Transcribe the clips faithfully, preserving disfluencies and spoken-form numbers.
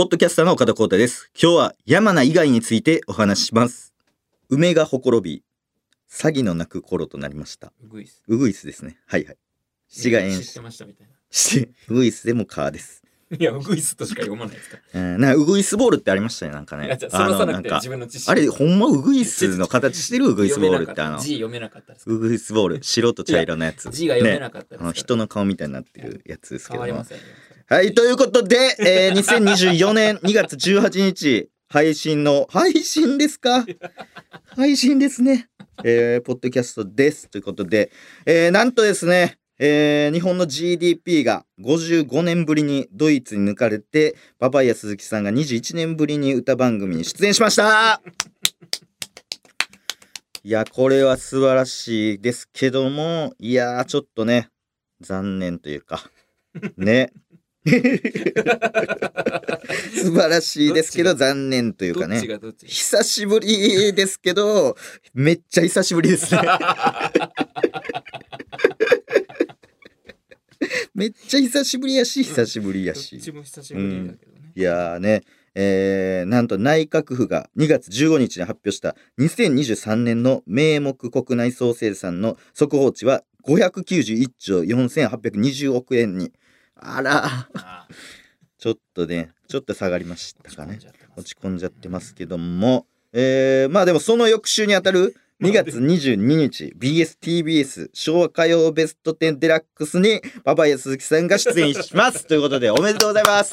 ポッドキャスターの岡田光太です。今日は山名以外についてお話しします。梅がほころび、詐欺の鳴く頃となりました。ウグイス。ウグイスですね。はいはい。詩が演出してましたみたいな。ウグイスでもカーです。いやウグイスとしか読まないですか。うん、なんかウグイスボールってありましたねなんかね。あのなんか自分の知識。あれほんまウグイスの形してるウグイスボールってあの。字読めなかったですか。ウグイスボール白と茶色のやつ。字が読めなかったです。ね、人の顔みたいになってるやつですけども。変わりませんよ。はいということで、えー、にせんにじゅうよねんにがつじゅうはちにち配信の配信ですか。配信ですね。えー、ポッドキャストですということで、えー、なんとですね。えー、日本の ジーディーピー がごじゅうごねんぶりにドイツに抜かれて、パパイヤ鈴木さんがにじゅういちねんぶりに歌番組に出演しましたいやこれは素晴らしいですけども、いやちょっとね残念というかね素晴らしいですけど残念というかね、久しぶりですけどめっちゃ久しぶりですねめっちゃ久しぶりやし久しぶりやし、うん、も久しぶりだけどね、うん、いやーね、えー、なんと内閣府がにがつじゅうごにちに発表したにせんにじゅうさんねんの名目国内総生産の速報値はごひゃくきゅうじゅういっちょうよんせんはっぴゃくにじゅうおくえんに、あらちょっとねちょっと下がりましたかね、落ち込んじゃってますけども、えー、まあでもその翌週にあたるにがつにじゅうににち ビーエスティービーエス 昭和歌謡ベストテンデラックスにパパイヤ鈴木さんが出演しますということでおめでとうございます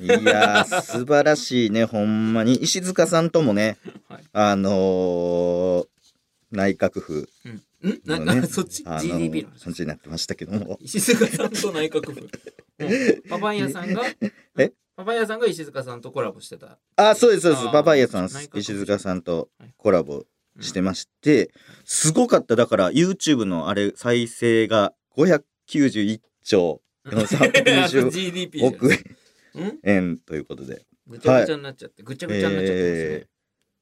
いやー素晴らしいねほんまに。石塚さんともね、はい、あのー、内閣府のね、うん、そっち ジーディーピー の話になってましたけども、石塚さんと内閣府パパイヤさんがえパパイヤさんが石塚さんとコラボしてた。あ、そうですそうです。パパイヤさん石塚さんとコラボしてまして、はいうん、すごかった。だから YouTube のあれ再生がごひゃくきゅうじゅういっちょうよんせんはっぴゃくにじゅうおくえんということで、ぐちゃぐちゃになっちゃって、はい、ぐちゃぐちゃになっちゃってますね。え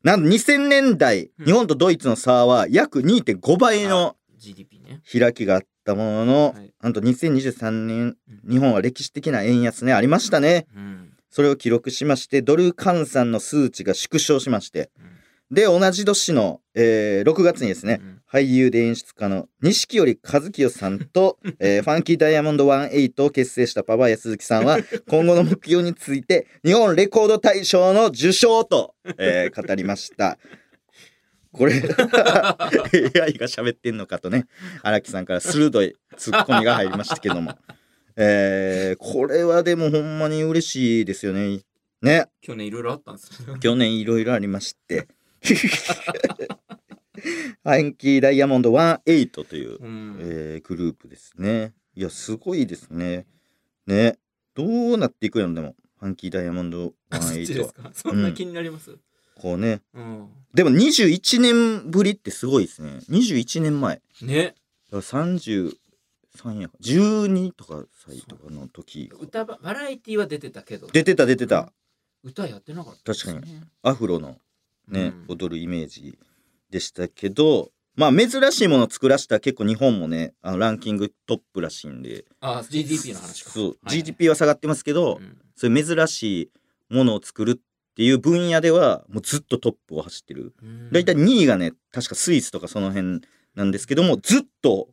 ー、なんとにせんねんだい、うん、日本とドイツの差は約 にてんごばいの ジーディーピー ね開きがあって。ものの、はい、なんとにせんにじゅうさんねん、うん、日本は歴史的な円安ねありましたね、うん、それを記録しまして、ドル換算の数値が縮小しまして、うん、で同じ年の、えー、ろくがつにですね、うん、俳優で演出家の錦織一清さんと、えー、ファンキーダイヤモンドじゅうはちを結成したパパイヤ鈴木さんは今後の目標について日本レコード大賞の受賞と、えー、語りましたこれ エーアイ が喋ってんのかとね荒木さんから鋭いツッコミが入りましたけどもえー、これはでもほんまに嬉しいですよね。ね、去年いろいろあったんですよ去年いろいろありましてアンキーダイヤモンドじゅうはちという、うんえー、グループですね。いやすごいですね。ね、どうなっていくのでもアンキーダイヤモンドじゅうはちはそっちですか。そんな気になります、うんこうねうん、でもにじゅういちねんぶりってすごいですね。にじゅういちねんまえね、さんじゅうさんやじゅうにとか歳とかの時歌バラエティは出てたけど出てた出てた、うん、歌やってなかったですね。確かにアフロのね、うん、踊るイメージでしたけど、まあ珍しいものを作らせたら結構日本もねあのランキングトップらしいんで、あ ジーディーピー の話かそう、はい、ジーディーピー は下がってますけど、うん、そういう珍しいものを作るってっていう分野ではもうずっとトップを走ってる。だいたいにいがね確かスイスとかその辺なんですけども、ずっと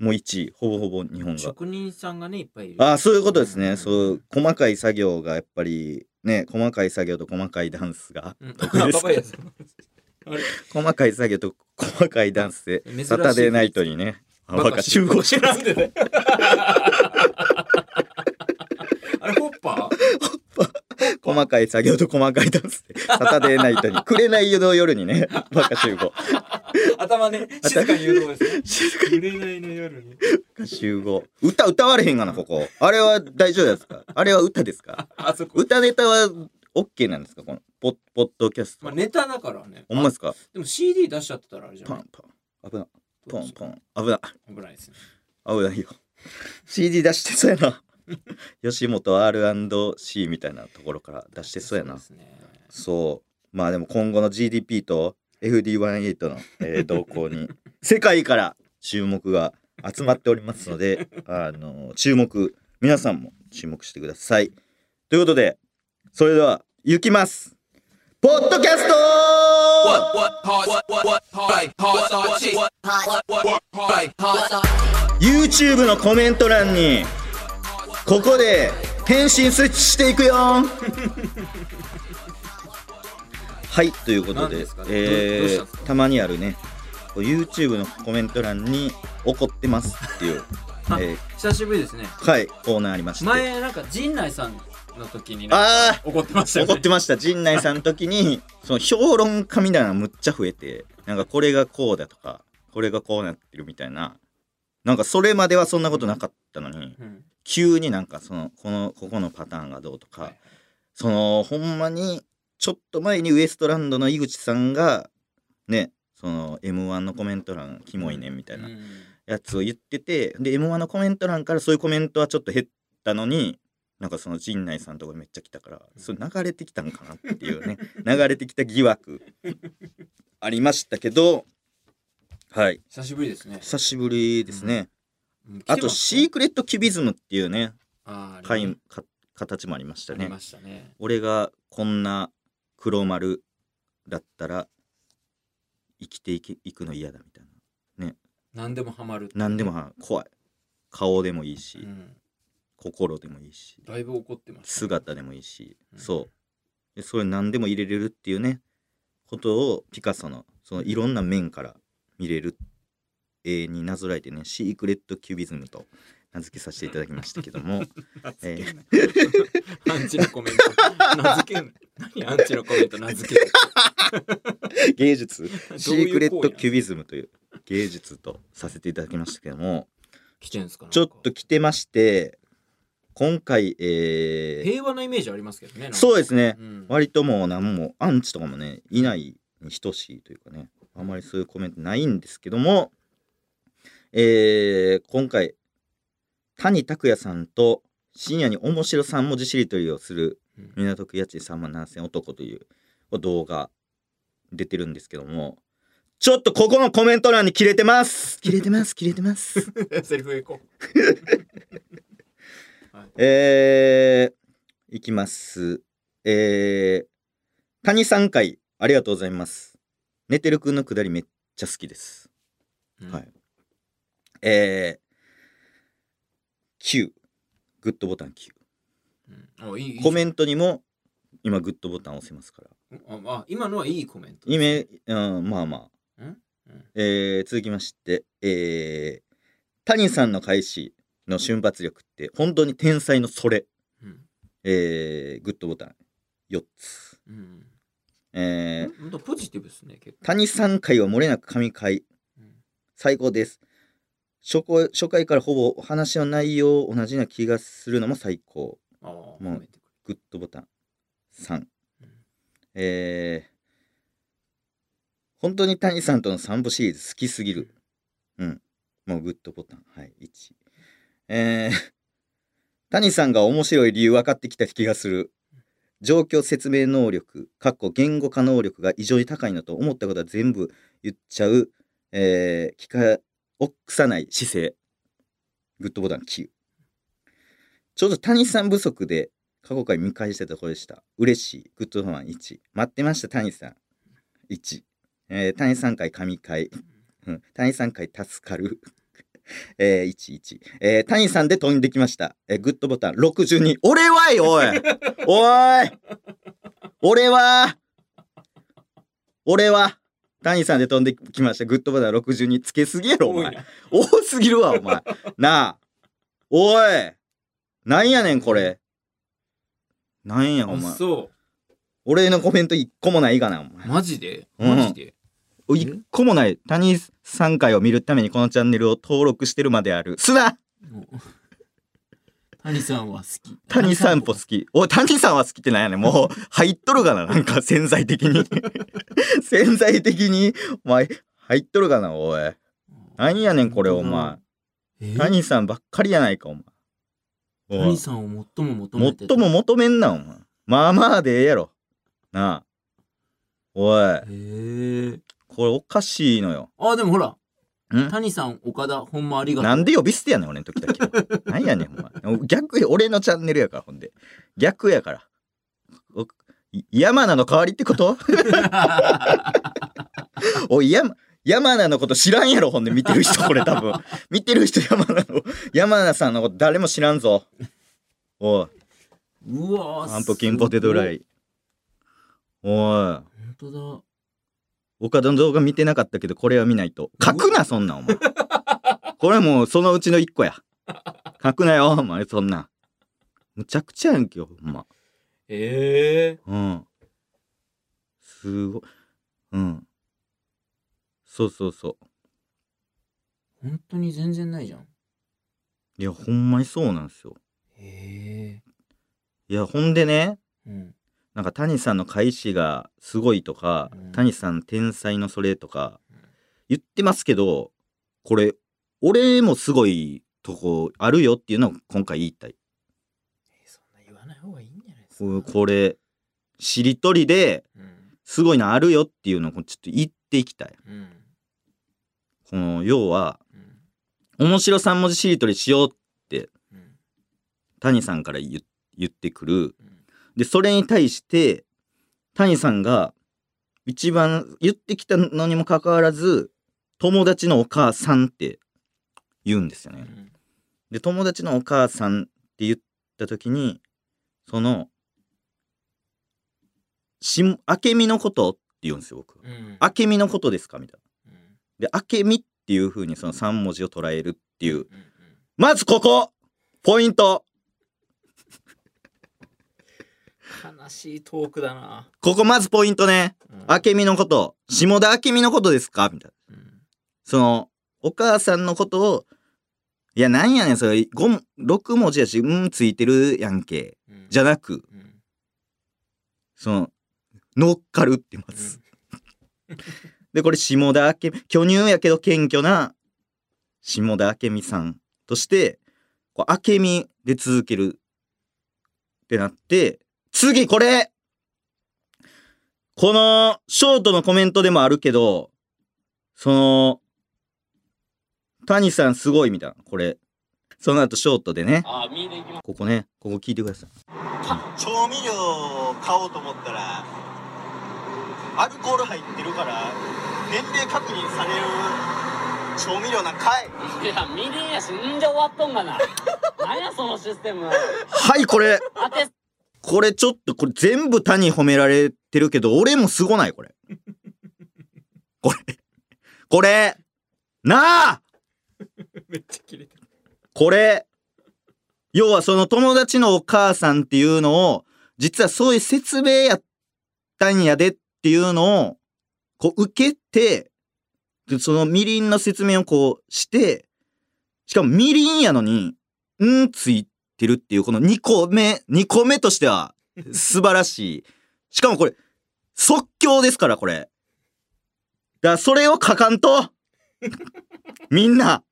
もういちいほぼほぼ日本が職人さんがねいっぱいいる。あそういうことですね、うん、そう細かい作業がやっぱりね細かい作業と細かいダンスが、うん、得意ですか細かい作業と細かいダンスでサタデーナイトにねバカ集合してますねあれホッパー細かい作業と細かいダンスでサタデーナイトにくれない夜の夜にねバカ集合頭ね静かに誘導ですねくれないの夜にバカ集合歌歌われへんがなここあれは大丈夫ですかあれは歌ですかあそこ歌ネタは OK なんですかこの ポ, ポッドキャスト、まあ、ネタだからね。ほんまですか。でも シーディー 出しちゃってたらあれじゃんパンパン危なポンポン危な危ないですね危ないよシーディー 出してそうやな吉本 アールアンドシー みたいなところから出してそうやな。そうですね。そうまあでも今後の ジーディーピー と エフディーじゅうはち の、えー、動向に世界から注目が集まっておりますのであの注目皆さんも注目してください。ということで、それでは行きます。ポッドキャストYouTube のコメント欄にここで返信設置していくよはい、ということで、えー、たまにあるね YouTube のコメント欄に怒ってますっていうえー、久しぶりですね。はい、コーナーありまして、前なんか陣内さんの時に怒ってましたよね。怒ってました。陣内さんの時にその評論家みたいなのむっちゃ増えて、なんかこれがこうだとかこれがこうなってるみたいな、なんかそれまではそんなことなかったのに、うん、急になんかそのこのここのパターンがどうとか、はい、そのほんまにちょっと前にウエストランドの井口さんがね、その エムワン のコメント欄キモいねみたいな、うん、やつを言ってて、で エムワン のコメント欄からそういうコメントはちょっと減ったのに、なんかその陣内さんのところめっちゃ来たから、それ流れてきたんかなっていうね流れてきた疑惑ありましたけど、はい、久しぶりですね。久しぶりですね、うん、あとシークレットキュビズムっていうね、あ回か形もありました ね, ありましたね。俺がこんな黒丸だったら生きていけいくの嫌だみたいなね。何でもハマる。何でもハマる。怖い。顔でもいいし、うん、心でもいいし、だいぶ怒ってます、ね、姿でもいいし、うん、そうで、それ何でも入れれるっていうねことをピカソのそのいろんな面から見れる絵になぞらえてね、シークレットキュビズムと名付けさせていただきましたけどもえー、アンチのコメント名付けん何アンチのコメント名付け芸術シークレットキュビズムという芸術とさせていただきましたけども、来てんすか、ちょっと来てまして、今回、えー、平和なイメージありますけどね。そうですね、うん、割ともう何もアンチとかもねいないに等しいというかね、あんまりそういうコメントないんですけども、えー、今回谷拓也さんと深夜に面白三文字しりとりをする港区家賃さんまんななせん男という動画出てるんですけども、ちょっとここのコメント欄に切れてます切れてます切れてますセリフいこう、はい、えー、いきます。えー、谷さん回ありがとうございます。寝てるくんのくだりめっちゃ好きです、うん、はい。えー、きゅう グッドボタンきゅう、うん、いいいいコメントにも今グッドボタン押せますから。ああ、今のはいいコメント、ね、今、うん、まあまあ、うんうん、えー、続きまして、えー、谷さんの返しの瞬発力って本当に天才のそれ、うん、えー、グッドボタンよっつ、うん、えー、本当ポジティブですね。結構谷さん回は漏れなく神回、うん、最高です。初回、初回からほぼ話の内容同じな気がするのも最高。あ、もうグッドボタンさん、うん、えー、本当に谷さんとの散歩シリーズ好きすぎる、うん、うん、もうグッドボタン、はい、いち、えー、谷さんが面白い理由分かってきた気がする。状況説明能力かっこ言語化能力が異常に高いのと、思ったことは全部言っちゃう、えー、機械臆さない姿勢、グッドボタンきゅう。ちょうど谷さん不足で過去回見返したところでした。嬉しい、グッドボタンいち。待ってました谷さんいち、えー、谷さん回神回、うん、谷さん回助かるえー、いちいち、えー、谷さんで飛んできました。えー、グッドボタンろくじゅうに。俺はいおいおい俺は俺は谷さんで飛んできました。グッドボタンろくじゅうにつけすぎやろお前。多すぎるわお前なあ、おいなんやねんこれ、なんやお前。そう、俺のコメントいっこもないかなお前。マジでマジで、うん、いっこもない。谷さん回を見るためにこのチャンネルを登録してるまである。すな谷さんは好き、谷さんぽ好き、お谷さんは好きってなんやねん。もう入っとるかな、なんか潜在的に潜在的にお前入っとるかなおい。なんやねんこれお前、えー、谷さんばっかりやないかお前。お谷さんを最も求めてた、最も求めんなお前。まあまあでええやろなあおい、えー、これおかしいのよ。あ、でもほら谷さん、岡田、ほんまありがとう。なんで呼び捨てやねん、俺の時だけ。なんやねん、ほんま。逆、俺のチャンネルやから、ほんで。逆やから。山名の代わりってこと？おい、山、山名のこと知らんやろ、ほんで、見てる人、これ多分。見てる人、山名の、山名さんのこと誰も知らんぞ。おい。うわぁ、パンプキンポテトフライ。おい。ほんとだ。岡田の動画見てなかったけど、これは見ないと。書くな、そんなん、お前。これもう、そのうちの一個や。書くなよ、お前、そんなん。むちゃくちゃやんけよ、ほんま。ええー。うん。すごい。うん。そうそうそう。ほんとに全然ないじゃん。いや、ほんまにそうなんですよ。ええー。いや、ほんでね。うん。なんか谷さんの返しがすごいとか、うん、谷さん天才のそれとか言ってますけど、これ俺もすごいとこあるよっていうのを今回言いたい。えー、そんな言わない方がいいんじゃないですか。これしりとりですごいのあるよっていうのをちょっと言っていきたい。うん、この要は、うん、面白さん文字しりとりしようって、うん、谷さんから 言, 言ってくる。うんで、それに対して、谷さんが一番言ってきたのにもかかわらず、友達のお母さんって言うんですよね。うん、で、友達のお母さんって言ったときに、その、し、あけみのことって言うんですよ、僕。うん、あけみのことですかみたいな。うん、で、あけみっていうふうにそのさん文字を捉えるっていう。うんうん、まずここポイント悲しいトークだな。ここまずポイントね。あけみのこと、下田あけみのことですかみたいな。うん、その、お母さんのことを、いや、なんやねん、それ、ご、ろく文字やし、うん、ついてるやんけ。うん、じゃなく、うん、その、乗っかるってます。うん、で、これ、下田あけみ、巨乳やけど謙虚な、下田あけみさんとして、こう、あけみで続けるってなって、次これこのショートのコメントでもあるけど、その谷さんすごいみたいな、これその後ショートでね、あーここね、ここ聞いてください。調味料買おうと思ったらアルコール入ってるから年齢確認される調味料なんかい。いやみりんやしんじゃ終わっとんがな。何やそのシステム。はいこれこれちょっと、これ全部谷褒められてるけど、俺もすごないこれ。これ。これ。なあめっちゃキレてる。これ。要はその友達のお母さんっていうのを、実はそういう説明やったんやでっていうのを、こう受けて、そのみりんの説明をこうして、しかもみりんやのに、んついて、てるっていうこのにこめ、にこめとしては素晴らしい。しかもこれ即興ですから、これだからそれを書かんとみんな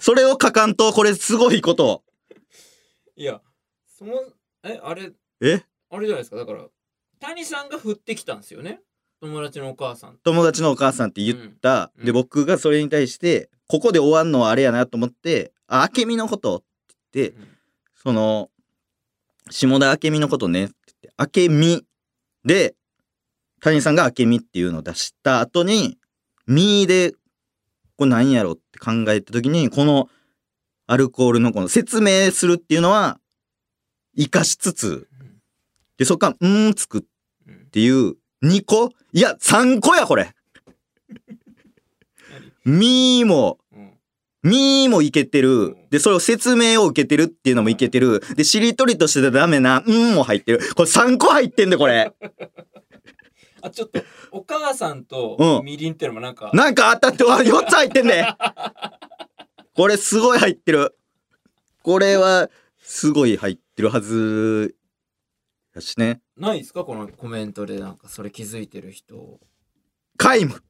それを書かんと、これすごいこと。いやそのえあれえあれじゃないですか。だから谷さんが振ってきたんですよね、友達のお母さん友達のお母さんって言った、うんうん、で僕がそれに対してここで終わんのはあれやなと思って、ああけみのことって言って、うん、その下田明美のことねって言って「明美」で谷さんが「明美」っていうのを出した後に「み」でこれ何やろって考えた時に、このアルコールのこの説明するっていうのは生かしつつ、でそっから「うん」つくっていうにこ、いやさんこやこれ。みもみーもいけてる。で、それを説明を受けてるっていうのもいけてる。で、しりとりとしてダメな、うんも入ってる。これさんこ入ってんだ、これ。あ、ちょっと、お母さんとみりんってのもなんか。うん、なんか当たって、わ、よっつ入ってんね。これすごい入ってる。これは、すごい入ってるはず、だしね。ないですかこのコメントで、なんかそれ気づいてる人。皆無。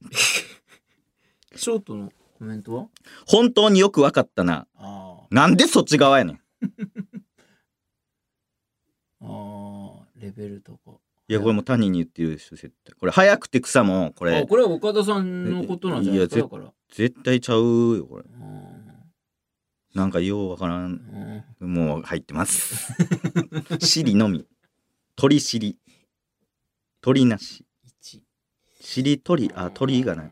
ショートのコメントは本当によくわかったな。なんでそっち側やねん。あーレベルとかいやこれも他人に言ってるでしょ絶対。これ早くて草もこれ。あ、これは岡田さんのことなんじゃないですかだから。絶対ちゃうよこれ。なんかようわからん。もう入ってます。尻のみ。鳥尻。鳥なし。尻鳥あ鳥がない。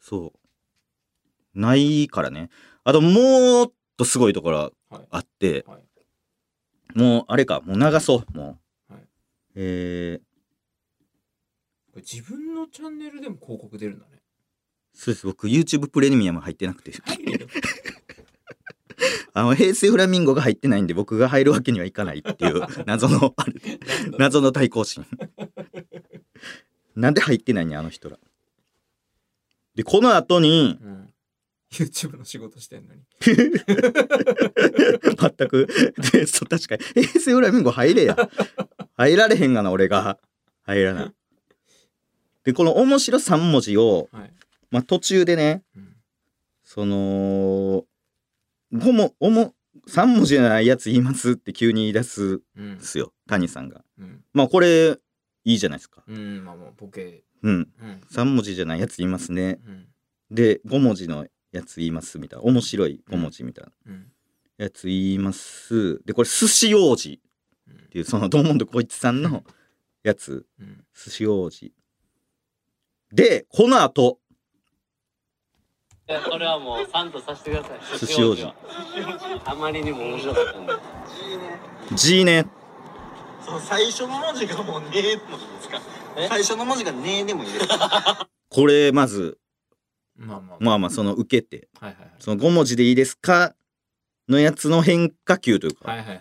そう。ないからね。あともっとすごいところあって、はいはい、もうあれかもう流そうもう。えー、自分のチャンネルでも広告出るんだね。そうです。僕 YouTube プレミアム入ってなくてあの平成フラミンゴが入ってないんで僕が入るわけにはいかないっていう謎のあれ謎の対抗心なんで入ってないんやあの人らで。この後に、うん、YouTube の仕事してんのに全くでそう確かに平成フラミンゴ入れや入られへんがな俺が入らないでこの面白さん文字を、はい、まあ途中でね、うん、そのごもおもさん文字じゃないやつ言いますって急に言い出すんですよ、うん、谷さんが、うん、まあこれいいじゃないですか、うん、まあもうボケ、うんうん、さん文字じゃないやつ言いますね、うん、でご文字のやつ言いますみたいな面白いご文字みたいな、うんうん、やつ言いますでこれ寿司王子っていうそのドーモンド小一さんのやつ、うん、寿司王子でこの後これはもうサンドさせてください。寿司王子あまりにも面白かったんで G ね G ねそう最初の文字がもうねえってことですか。最初の文字がねえでもいいですこれまずまあまあ、まあまあその受けて、はいはいはい、そのご文字でいいですかのやつの変化球というかはいはいはい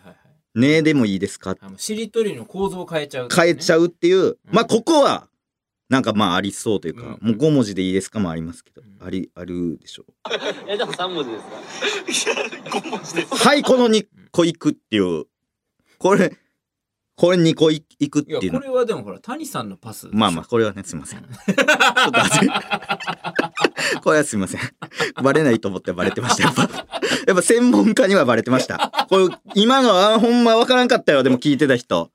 ねえでもいいですかしりとりの構造を変えちゃう、ね、変えちゃうっていう、うん、まあここはなんかまあありそうというか、うん、もうご文字でいいですかもありますけど、うん、ありあるでしょうえでもさん文字ですかご文字ですはいこのにこいくっていうこれこれにこいくっていういやこれはでもほら谷さんのパスまあまあこれはねすいませんちょっと焦るこれはすいませんバレないと思ってバレてましたやっぱやっぱ専門家にはバレてましたこれ今のはほんま分からんかったよでも聞いてた人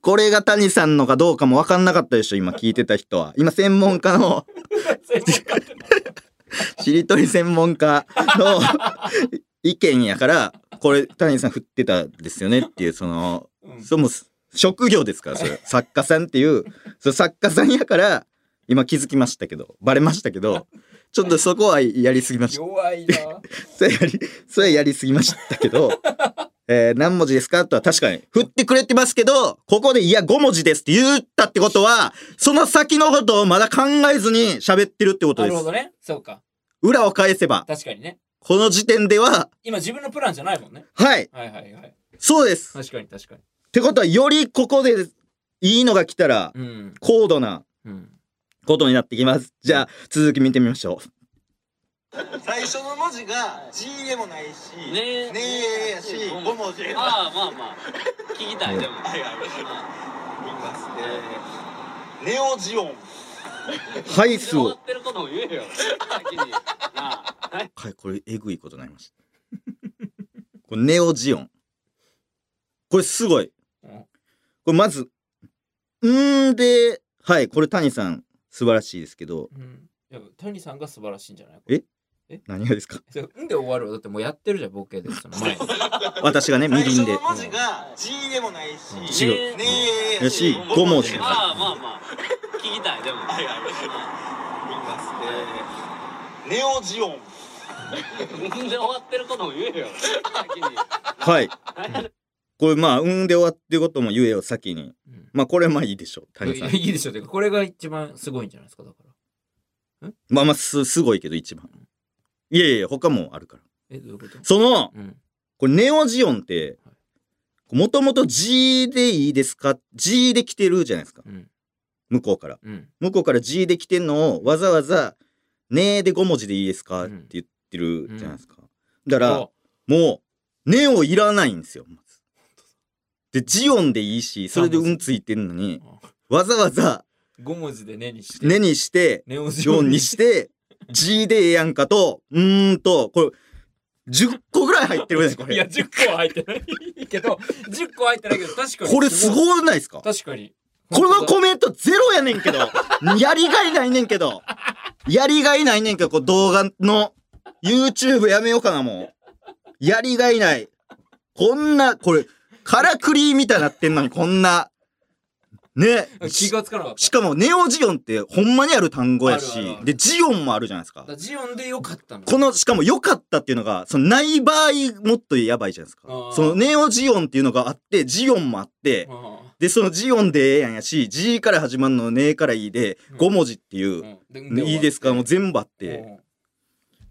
これが谷さんのかどうかも分かんなかったでしょ今聞いてた人は今専門家のしりとり専門家の意見やからこれ谷さん振ってたんですよねっていうその、うん、その職業ですからそれ作家さんっていうその作家さんやから今気づきましたけどバレましたけどちょっとそこはやりすぎました弱いなそれやりそれやりすぎましたけど、えー、何文字ですかとは確かに振ってくれてますけどここでいやご文字ですって言ったってことはその先のことをまだ考えずに喋ってるってことです。なるほどね。そうか裏を返せば確かにねこの時点では今自分のプランじゃないもんね、はい、はいはいはいそうです。確かに確かにってことはよりここでいいのが来たら、うん、高度な、うんことになってきます。じゃあ続き見てみましょう。最初の文字が G でもないしねえやしご文字ああまあまあ聞きたいでもはいはい言いますね。ネオジオンハイスを終わってることも言えよ先になあはいこれえぐいことになりましたこれネオジオンこれすごいこれまずんではいこれ谷さん素晴らしいですけど、うん、いや谷さんが素晴らしいんじゃない？え？え？何がですか？うんで終わるだってもうやってるじゃんボケですその前に私がねみりんで最初の文字が G でもないし、うん、違うねえやしご文字ああまあまあ聞きたいでもはいはい言いますね。ネオジオンうんで終わってることも言えよ先にはい、うんこれまあうんで終わってことも言えよ先に、うん、まあこれまあいいでしょう谷さんいいでしょうってこれが一番すごいんじゃないですかだからんまあまあ す, すごいけど一番いやいや他もあるからえどういうことその、うん、これネオジオンってもともと G でいいですか G で来てるじゃないですか、うん、向こうから、うん、向こうから G で来てんのをわざわざねーでご文字でいいですか、うん、って言ってるじゃないですか、うん、だからもうネオいらないんですよでジオンでいいしそれでうんついてんのにわざわざご文字でねにしてねにしてネオジオンにして G でええやんかとうーんとこれじゅっこぐらい入ってるねこれいやじゅっこは入ってないけどじゅっこ入ってないけど確かにこれすごいないですか。確かにこのコメントゼロやねんけどやりがいないねんけどやりがいないねんけどこう動画の YouTube やめようかなもうやりがいないこんなこれからくりみたいになってんのにこんなね気がつかなかったしかもネオジオンってほんまにある単語やしでジオンもあるじゃないですかジオンでよかったのこのしかもよかったっていうのがそのない場合もっとやばいじゃないですかそのネオジオンっていうのがあってジオンもあってでそのジオンでええやんやし G から始まるのねえからいいでご文字っていういいですかもう全部あって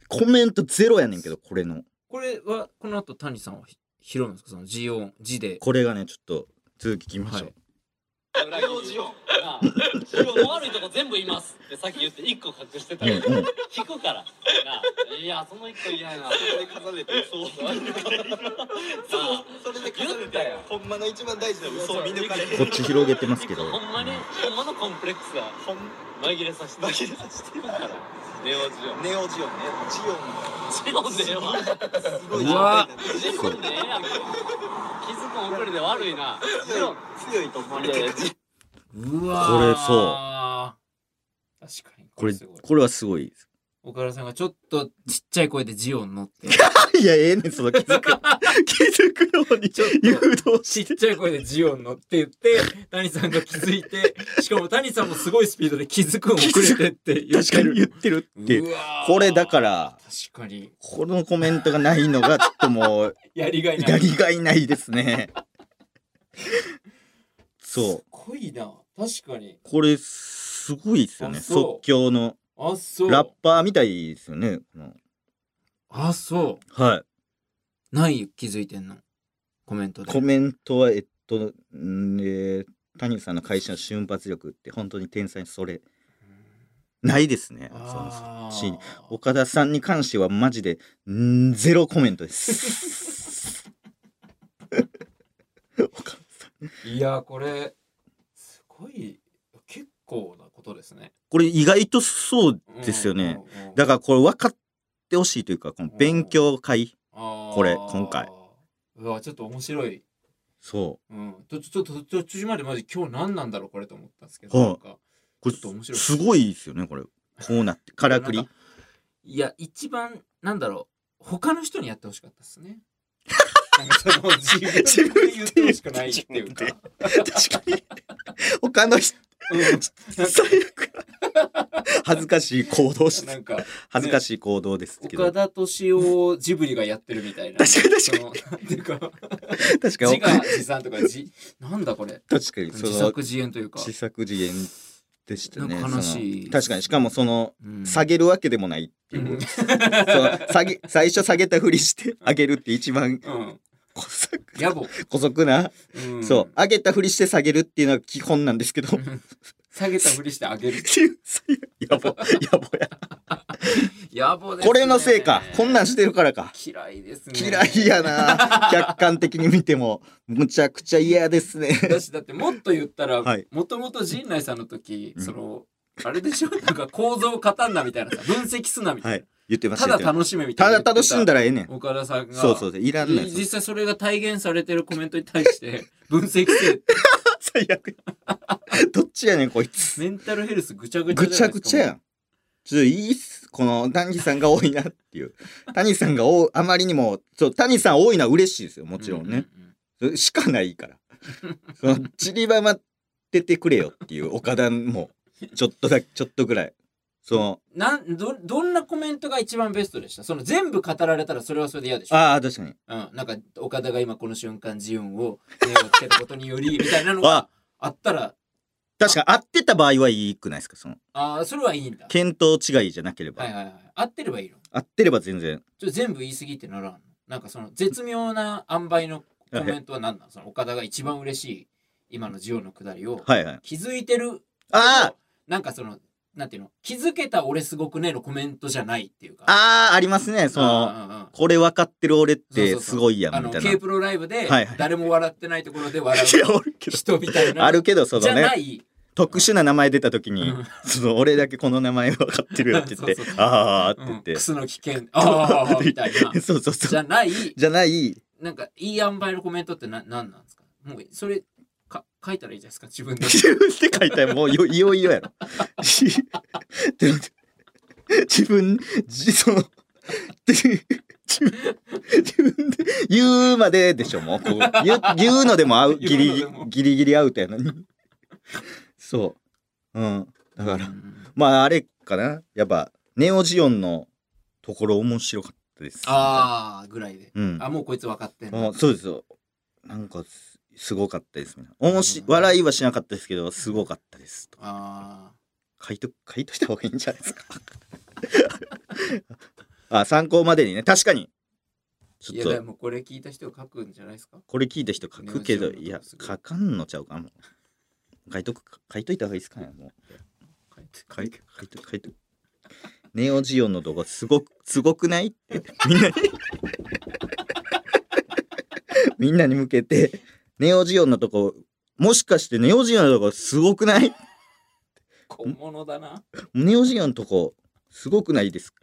コメントゼロやねんけどこれのこれはこの後谷さんは拾うんですかそのジオン字でこれがねちょっと続き聞きましょうネオジオンああジオンの悪いとこ全部言いますってさっき言っていっこ隠してたけど引くからないやそのいっこ嫌やなそれ重ねて嘘そうそれで重ねてほんまの一番大事な嘘を見抜かれるこっち広げてますけどほんまにほんまのコンプレックスが紛れさせて紛れさせてるからネオジオンネオジオンねジオンジオンねすごいジオンね気づく遅れで悪いなジオン強いと思われてるうわこれそう確かにこれこれはすごいです岡田さんがちょっとちっちゃい声でジオン乗っていやええねんその気づく気づくように誘導してちっちゃい声でジオン乗って言って谷さんが気づいてしかも谷さんもすごいスピードで気づくん遅れてって言ってる確かに言ってるってこれだから確かにこのコメントがないのがちょっともうやりがいないやりがいないですねそうすごいな確かにこれすごいですよね即興のあそうラッパーみたいですよね。あそう。はい。ない気づいてんのコメントで。コメントはえっと、んえー、谷さんの会社の瞬発力って本当に天才それないですね。あその岡田さんに関してはマジでんゼロコメントです。岡田さん。いやこれすごい結構なことですね。これ意外とそうですよね。だからこれ分かってほしいというか、この勉強会、これ今回。うわちょっと面白い。そう。うん。ちょちょっと途中までまじ今日何なんだろうこれと思ったんですけど。なんかこれちょっと面白い。すごいですよねこれ。こうなってからくり。いや一番なんだろう他の人にやってほしかったですね。自分で言ってほしくないっていうか。確かに他の人。最悪恥ずかしい行動しなんか、ね、恥ずかしい行動ですけど岡田敏夫ジブリがやってるみたいな確かに確かに確かに自画自賛とかじなんだこれ確かに自作自演というか自作自演でしたね悲しい確かにしかもその、うん、下げるわけでもないっていう、うん、その下げ最初下げたふりして上げるって一番、うん姑息な、うん、そう上げたふりして下げるっていうのは基本なんですけど下げたふりして上げるっていうやぼやぼややぼですねこれのせいかこんなんしてるからか嫌いですね嫌いやな客観的に見てもむちゃくちゃ嫌ですね私だってもっと言ったらもともと陣内さんの時、うん、そのあれでしょなんか構造を語んなみたいなさ分析すなみたいな、はい言ってましたただ楽しめみたいなただ楽しんだらええねん岡田さんがそうそういらんない実際それが体現されてるコメントに対して分析して最悪どっちやねんこいつメンタルヘルスぐちゃぐちゃぐちゃぐちゃやんちょっといいっすこの谷さんが多いなっていう谷さんがおあまりにもそう谷さん多いのは嬉しいですよもちろんねしかないからその散りばまっててくれよっていう岡田もちょっとだけちょっとぐらいそのなんどどんなコメントが一番ベストでしたその全部語られたらそれはそれで嫌でしょああ確かに、うん、なんか岡田が今この瞬間ジオンを目をつけたことによりみたいなのがあったら確かに合ってた場合はいいくないですかそのああそれはいいんだ見当違いじゃなければはいはいはい合ってればいいの合ってれば全然ちょ全部言い過ぎてならんなんかその絶妙な塩梅のコメントは何なのその岡田が一番嬉しい今のジオンのくだりを気づいてる、はいはい、ああなんかそのなんていうの気づけた俺すごくねのコメントじゃないっていうかあーありますねそのこれ分かってる俺ってすごいやんみたいな K-プロ ライブで誰も笑ってないところで笑う人みたいなあるけどそのね特殊な名前出た時にその俺だけこの名前分かってるよって言ってああって言ってクスの危険ああみたいなそうそうそうじゃないじゃないなんかいい塩梅のコメントってな何なんですかもうそれか書いたらいいじゃないですか、自分で。自分で書いたらもうよいよいよやろ。でも自分じその自分自分で言うまででしょ、もうこう 言, 言うのでも合うギリギリギリ合うとやのに。そう、うん、だから、うん、まああれかな、やっぱネオジオンのところ面白かったです。ああぐらいで、うん、あもうこいつ分かってんの。そうですよ、なんかすごかったですみたいな。おもし、うん、笑いはしなかったですけどすごかったですと。ああ書いと書いといた方がいいんじゃないですか。あ参考までにね、確かに。ちょっといやもうこれ聞いた人書くんじゃないですか。これ聞いた人書くけど、いや書かんのちゃうかも。書いとく書いといた方がいいですかね、もう。書いて書いて書いて。ネオジオンの動画すごくすごくないってみんなにみんなに向けて、ネオジオンのとこもしかしてネオジオンのとこすごくない？小物だな。ネオジオンのとこすごくないですか？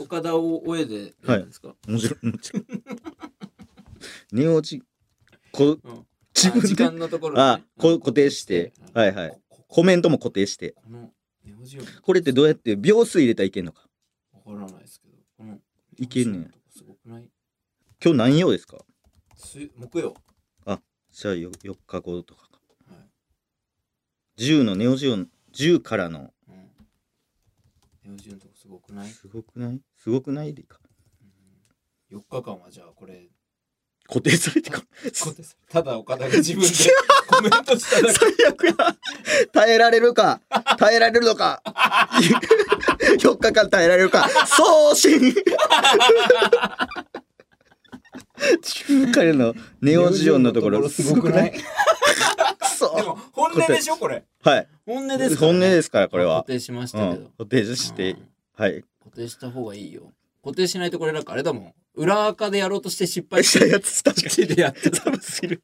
岡田をおえでなんですか、はい、もちろんもちろんネオジこ、うん、自分で時間のところ、ね、あこ固定して、うん、はいはい、コメントも固定して、このネオジオンこれってどうやって秒数入れたらいけんのかわからないですけど、このいけんねん。すごくない？今日何曜ですか？木曜。あじゃあよよっかごとかか、はい、じゅうのネオジオンじゅうからの、うん、ネオジオンとかすごくない？すごくない？すごくないでいいか。よっかかんはじゃあこれ固定されてか。ただ岡田が自分でコメントしただけ。最悪や。耐えられるか。耐えられるのか。よっかかん耐えられるか。送信。中華のネオジオンのところすごくない？くそ。でも本音でしょこれ。はい。本音です。本音ですからこれは。固定しましたけど。固定して。はい。固定した方がいいよ。固定しないとこれなんかあれだもん。裏垢でやろうとして失敗したやつ確かにでやってたすぎる。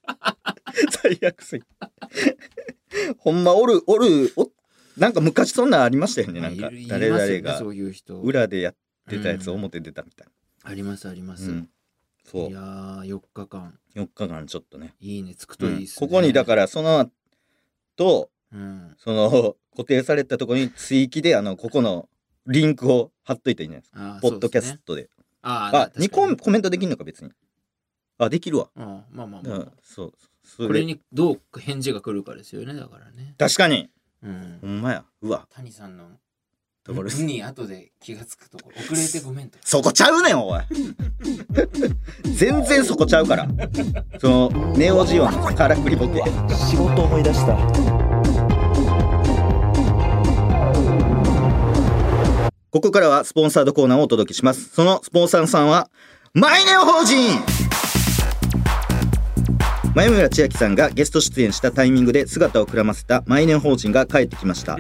最悪すぎる。ほんまおるおるおなんか昔そんなありましたよね、なんか誰々が裏でやってたやつ表出たみたいな。ありますあります。そう。いやよっかかん。よっかかんちょっとね。いいねつくといいっすね。ここにだからそのとその固定されたところに追記であのここのリンクを貼っといたらいいんじゃないですか。ポッドキャストで。あ、にコメントできんのか別に。あ、できるわ。まあまあまあ。そう。それにどう返事が来るかですよね、だからね。確かに。うん。ほんまや。うわ。谷さんのところです。に後で気がつくところ。遅れてごめんと。そこちゃうねんおい。全然そこちゃうから。そのネオジオンのからくりボケ。仕事思い出した。ここからはスポンサードコーナーをお届けします。そのスポンサーさんはマイネオ法人。前村千秋さんがゲスト出演したタイミングで姿をくらませたマイネオ法人が帰ってきました。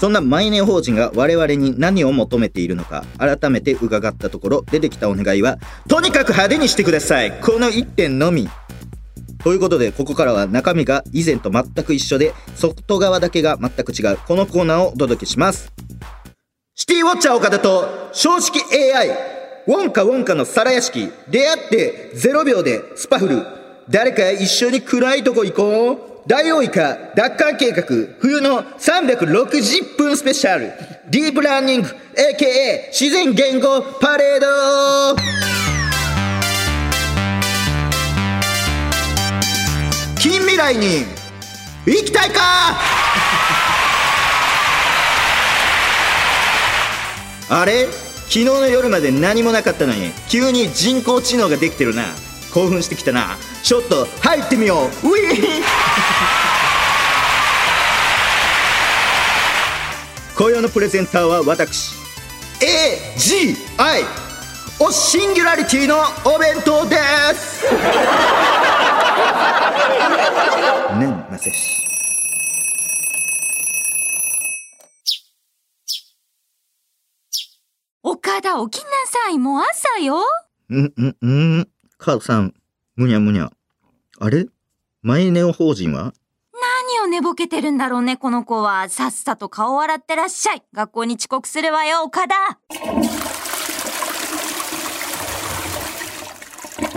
そんなマイネオ法人が我々に何を求めているのか改めて伺ったところ、出てきたお願いはとにかく派手にしてください、このいってんのみということで、ここからは中身が以前と全く一緒で外側だけが全く違うこのコーナーをお届けします。シティウォッチャー岡田と正式 エーアイ ウォンカウォンカの皿屋敷、出会ってゼロびょうでスパフル、誰か一緒に暗いとこ行こう、ダイオウイカ奪還計画冬のさんびゃくろくじゅっぷんスペシャル、ディープラーニング エーケーエー 自然言語パレード。近未来に行きたいか。あれ昨日の夜まで何もなかったのに急に人工知能ができてるな、興奮してきたな、ちょっと入ってみようウィーン。今夜のプレゼンターは私 エージーアイ おシンギュラリティのお弁当です。ねんませし岡田起きなさい、もう朝よ。うんうんうん母さんむにゃむにゃ。あれマイネオ法人は何を寝ぼけてるんだろうね、この子は。さっさと顔洗ってらっしゃい、学校に遅刻するわよ岡田。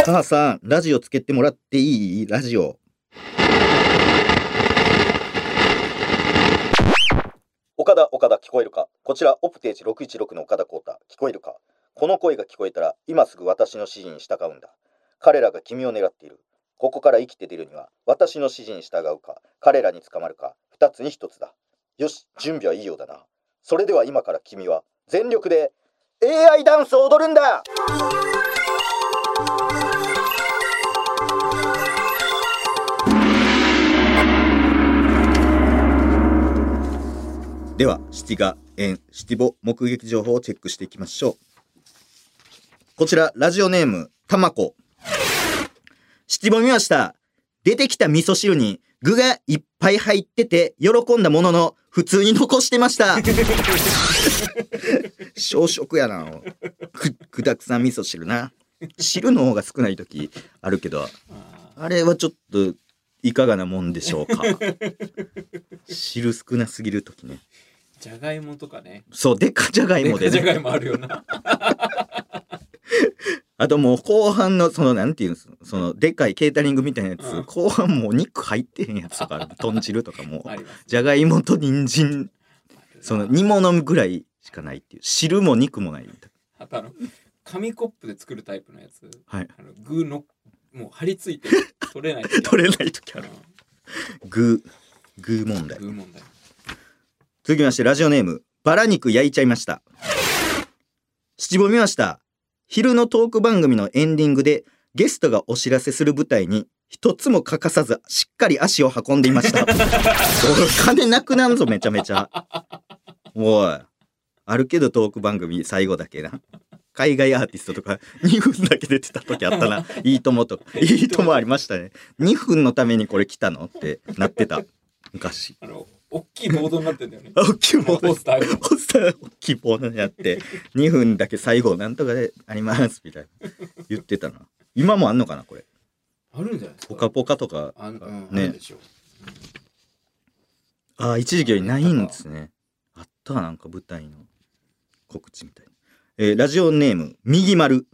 母さんラジオつけてもらっていい？ラジオ岡田岡田聞こえるか。こちらオプテージろくいちろくの岡田光太、聞こえるか。この声が聞こえたら今すぐ私の指示に従うんだ。彼らが君を狙っている。ここから生きて出るには私の指示に従うか彼らに捕まるか二つに一つだ。よし、準備はいいようだな。それでは今から君は全力で エーアイ ダンスを踊るんだ。ではシティガエンシティボ目撃情報をチェックしていきましょう。こちらラジオネームたまこ。シティボ見ました。出てきた味噌汁に具がいっぱい入ってて喜んだものの普通に残してました小食やな。く、具だくさん味噌汁な。汁の方が少ない時あるけど、あれはちょっといかがなもんでしょうか汁少なすぎる時ね。じゃがいもとかね。そう、でかじゃがいもでね。でかじゃがいもあるよなあともう後半のそのなんていうんですか、そのでかいケータリングみたいなやつ、うん、後半もう肉入ってへんやつとか豚汁とかもじゃがいもと人参その煮物ぐらいしかないっていう、汁も肉もないみたいな。あとあの紙コップで作るタイプのやつ、はい、あの具のもう張り付いて取れない時取れない時ある、うん、具具問題、具問題。続きましてラジオネームバラ肉焼いちゃいました。七本見ました。昼のトーク番組のエンディングでゲストがお知らせする舞台に一つも欠かさずしっかり足を運んでいましたお金なくなんぞめちゃめちゃおいあるけどトーク番組最後だけな。海外アーティストとかにふんだけ出てた時あったな。いいともといいともありましたね。にふんのためにこれ来たのってなってた昔。あの大きいボードになってんだよね大きいボード、ポスターポスター大きいボードになってにふんだけ最後なんとかでありますみたいな言ってたな。今もあんのかなこれ。あるんじゃないですか。ポカポカとかね。あるでしょう。ああ、一時期よりないんですね。あったなんか舞台の告知みたいな。えー、ラジオネーム右丸。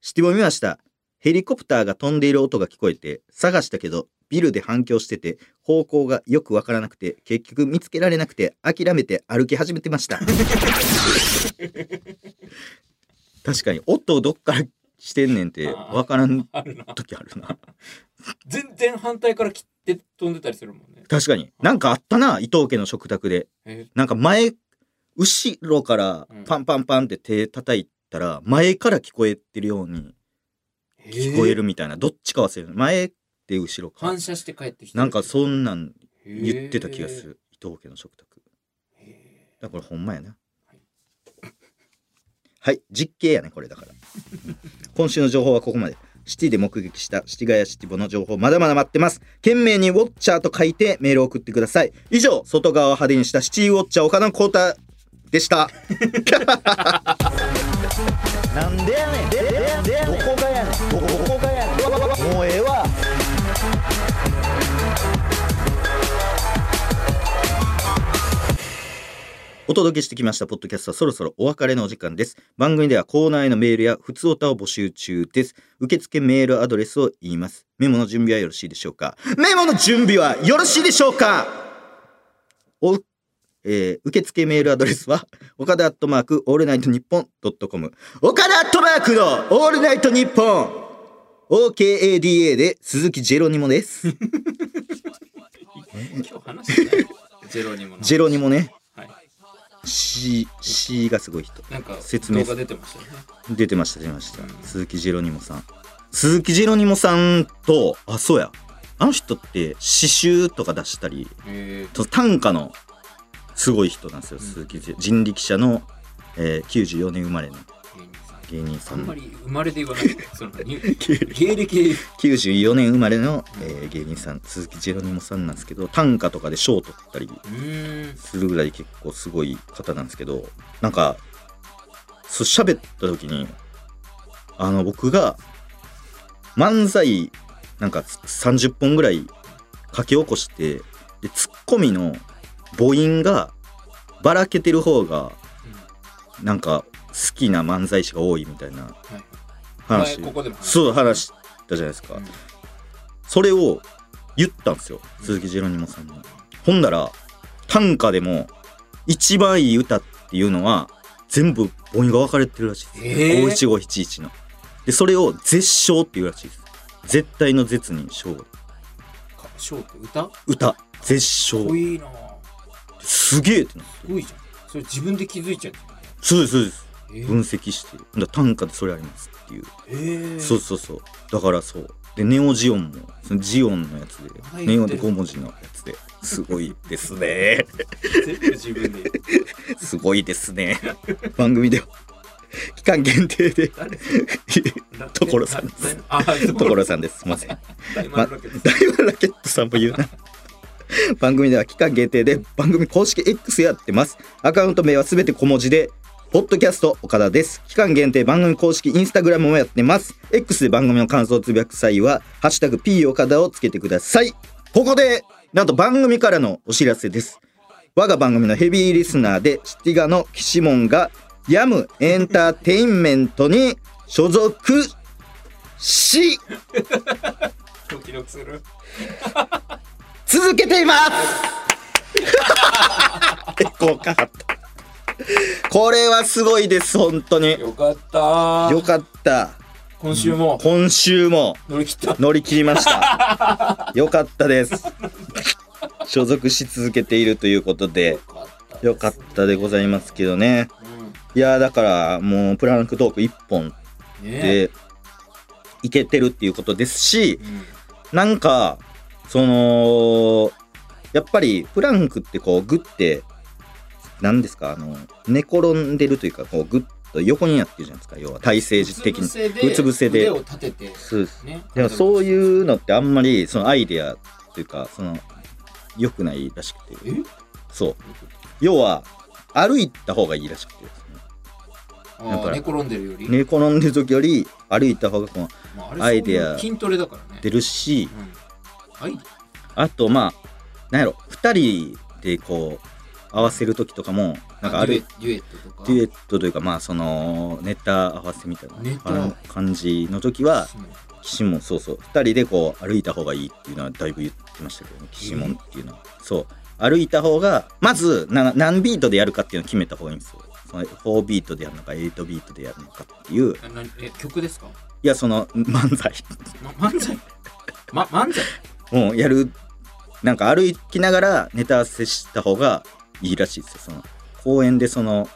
シティボ見ました。ヘリコプターが飛んでいる音が聞こえて探したけどビルで反響してて方向がよくわからなくて結局見つけられなくて諦めて歩き始めてました確かに音をどっからしてんねんってわからん時あるな全然反対から切って飛んでたりするもんね。確かになんかあったな。伊藤家の食卓でなんか前後ろからパンパンパンって手叩いたら前から聞こえてるように聞こえるみたいな、どっちか忘れる、前って後ろか反射して帰ってきてなんかそんなん言ってた気がする。伊藤家の食卓だからこれほんまやな。はい、はい、実刑やねこれだから今週の情報はここまで。シティで目撃したシティガヤシティボの情報まだまだ待ってます。懸命にウォッチャーと書いてメールを送ってください。以上、外側を派手にしたシティウォッチャー岡田光太でしたなんでやねん、でででどこがやねん、どこがやねん、もうええわ。お届けしてきましたポッドキャストはそろそろお別れのお時間です。番組ではコーナーへのメールやふつおたを募集中です。受付メールアドレスを言います。メモの準備はよろしいでしょうか。メモの準備はよろしいでしょうか。おえー、受付メールアドレスは岡田アットマークオールナイトニッポンドットコム、岡田アットマークのオールナイトニッポン オーケーエーディーエー で鈴木ジェロニモです今日話してないジェロニモの話、ジェロニモね、はい、C, C がすごい人なんか説明動画出てましたね。出てました出てました、うん、鈴木ジェロニモさん、鈴木ジェロニモさんと、あ、そうや、あの人って詩集とか出したり短歌のすごい人なんですよ、うん、鈴木人力車の、えー、きゅうじゅうよねん生まれの芸人さん、あんまり生まれで言わないその芸歴きゅうじゅうよねん生まれの、えー、芸人さん鈴木ジェロニモさんなんですけど、短歌とかで賞を取ったりするぐらい結構すごい方なんですけど、なんかそう喋った時にあの僕が漫才なんかさんじゅっぽんぐらい書き起こして、でツッコミの母音がばらけてる方がなんか好きな漫才師が多いみたいな話、そう話したじゃないですか、うん、それを言ったんですよ鈴木ジェロニモさんに。ほんだら短歌でも一番いい歌っていうのは全部母音が分かれてるらしいです。五七五七一の。でそれを絶唱っていうらしいです。絶対の絶に唱。唱って歌？歌。絶唱。かっこいいな。すげえってなって。すごいじゃん。それ自分で気づいちゃって。そうですそうです。分析してる。だから短歌でそれありますっていう。へえ。そうそうそう。だからそう。でネオジオンもそのジオンのやつで、ネオンでごもじのやつですごいですね。全部自分で。すごいですね。番組では期間限定で所さんです。所さんです。すみません。大丸ラケットさんも言うな。番組では期間限定で番組公式 X やってます。アカウント名はすべて小文字で。ポッドキャスト岡田です。期間限定番組公式インスタグラムもやってます。X で番組の感想をつぶやく際はハッシュタグ P 岡田をつけてください。ここでなんと番組からのお知らせです。我が番組のヘビーリスナーでシティガのキシモンがヤムエンターテインメントに所属しドキドキする続けています。結構かかった。これはすごいです本当に。よかったよかった。今週も今週も乗り切った乗り切りました。よかったです。所属し続けているということでよかったでございますけどね。うん、いやだからもうプランクトーク一本でいけてるっていうことですし、うん、なんかそのやっぱりプランクってこうグッて何ですかあの寝転んでるというかこうグッと横になってるじゃないですか要は体勢的にうつ伏せで腕を立ててそうですねでもそういうのってあんまりそのアイデアというかその良くないらしくてそう要は歩いた方がいいらしくてですねだから寝転んでるより寝転んでる時より歩いた方がこのアイデア筋トレだからね出るしあとまあ何やろふたりでこう合わせる時とかもなんかあるデュエットとかデュエットというかまあそのネタ合わせみたいな感じの時は岸もそうそうふたりでこう歩いた方がいいっていうのはだいぶ言ってましたけどね岸もっていうのはそう歩いた方がまずな何ビートでやるかっていうのを決めた方がいいんですよよんビートでやるのかはちビートでやるのかっていうえ曲ですかいやその漫才漫才漫才もうやるなんか歩きながらネタ合わせした方がいいらしいですよその公園でその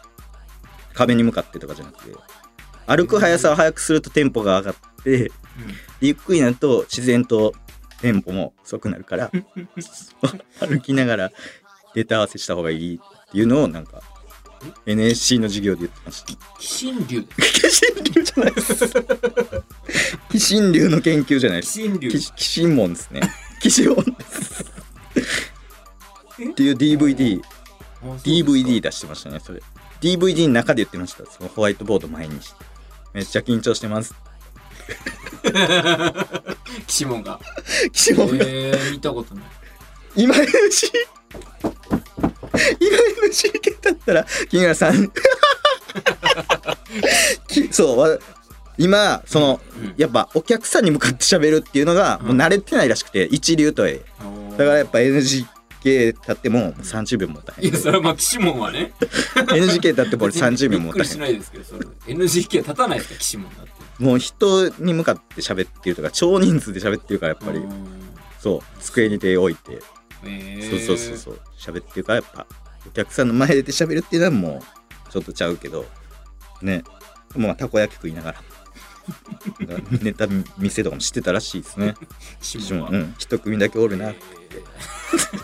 壁に向かってとかじゃなくて歩く速さを速くするとテンポが上がって、うん、ゆっくりなると自然とテンポも遅くなるから歩きながらネタ合わせした方がいいっていうのをなんか エヌエスシー の授業で言ってました紀神流紀神流じゃないです紀神流の研究じゃないです紀神流紀神門ですね紀神門ですっていう ディーブイディー ディーブイディー 出してましたねそれ ディーブイディー の中で言ってましたそのホワイトボード前にしてめっちゃ緊張してますキシモンがキシモンがえー見たことない今 エヌシー 今 エヌシー 系だったら木村さんそう今その、うん、やっぱお客さんに向かって喋るっていうのが、うん、もう慣れてないらしくて一流とはだからやっぱ エヌジーエヌジーケー 経ってもさんじゅうびょうも大変いやそれはまあキシモンはねエヌジーケー 経ってもさんじゅうびょうも大変びっくりしないですけどそれ エヌジーケー 立たないですかキシモンだってもう人に向かって喋ってるとか超人数で喋ってるからやっぱりそう机に手を置いて、えー、そうそうそうそう喋ってるからやっぱお客さんの前で喋るっていうのはもうちょっとちゃうけどねまあたこ焼き食いながらネタ見せとかもしてたらしいですねキシモンは、うん、一組だけおるなって、えー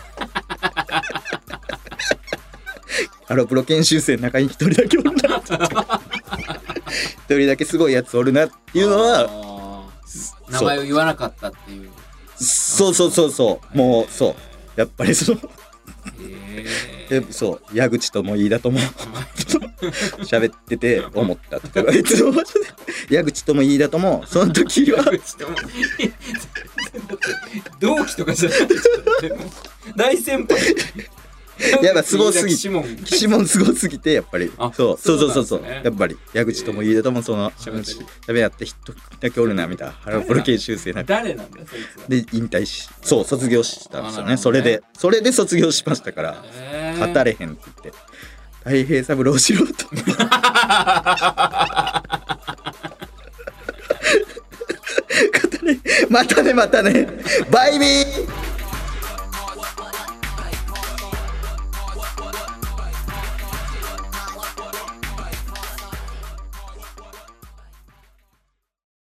ハロプロ研修生の中に一人だけおるなって一人だけすごいやつおるなっていうのは名前を言わなかったっていうそうそうそうそうもうそうやっぱりそのそう矢口とも飯田とも喋ってて思ったとかいつも矢口とも飯田ともその時は同期とかじゃなくて大先輩やっぱすごすぎてキシモンすごすぎてやっぱりそうそうそうそうそう、ね、やっぱり矢口とも飯田ともその喋り合って人だけおるなみたいなハロプロ研修生なんか誰なんだそいつはで引退しそう卒業したんですよねそれでそれで卒業しましたから、えー当たれへんって言って大平三郎素人またねまたねバイビー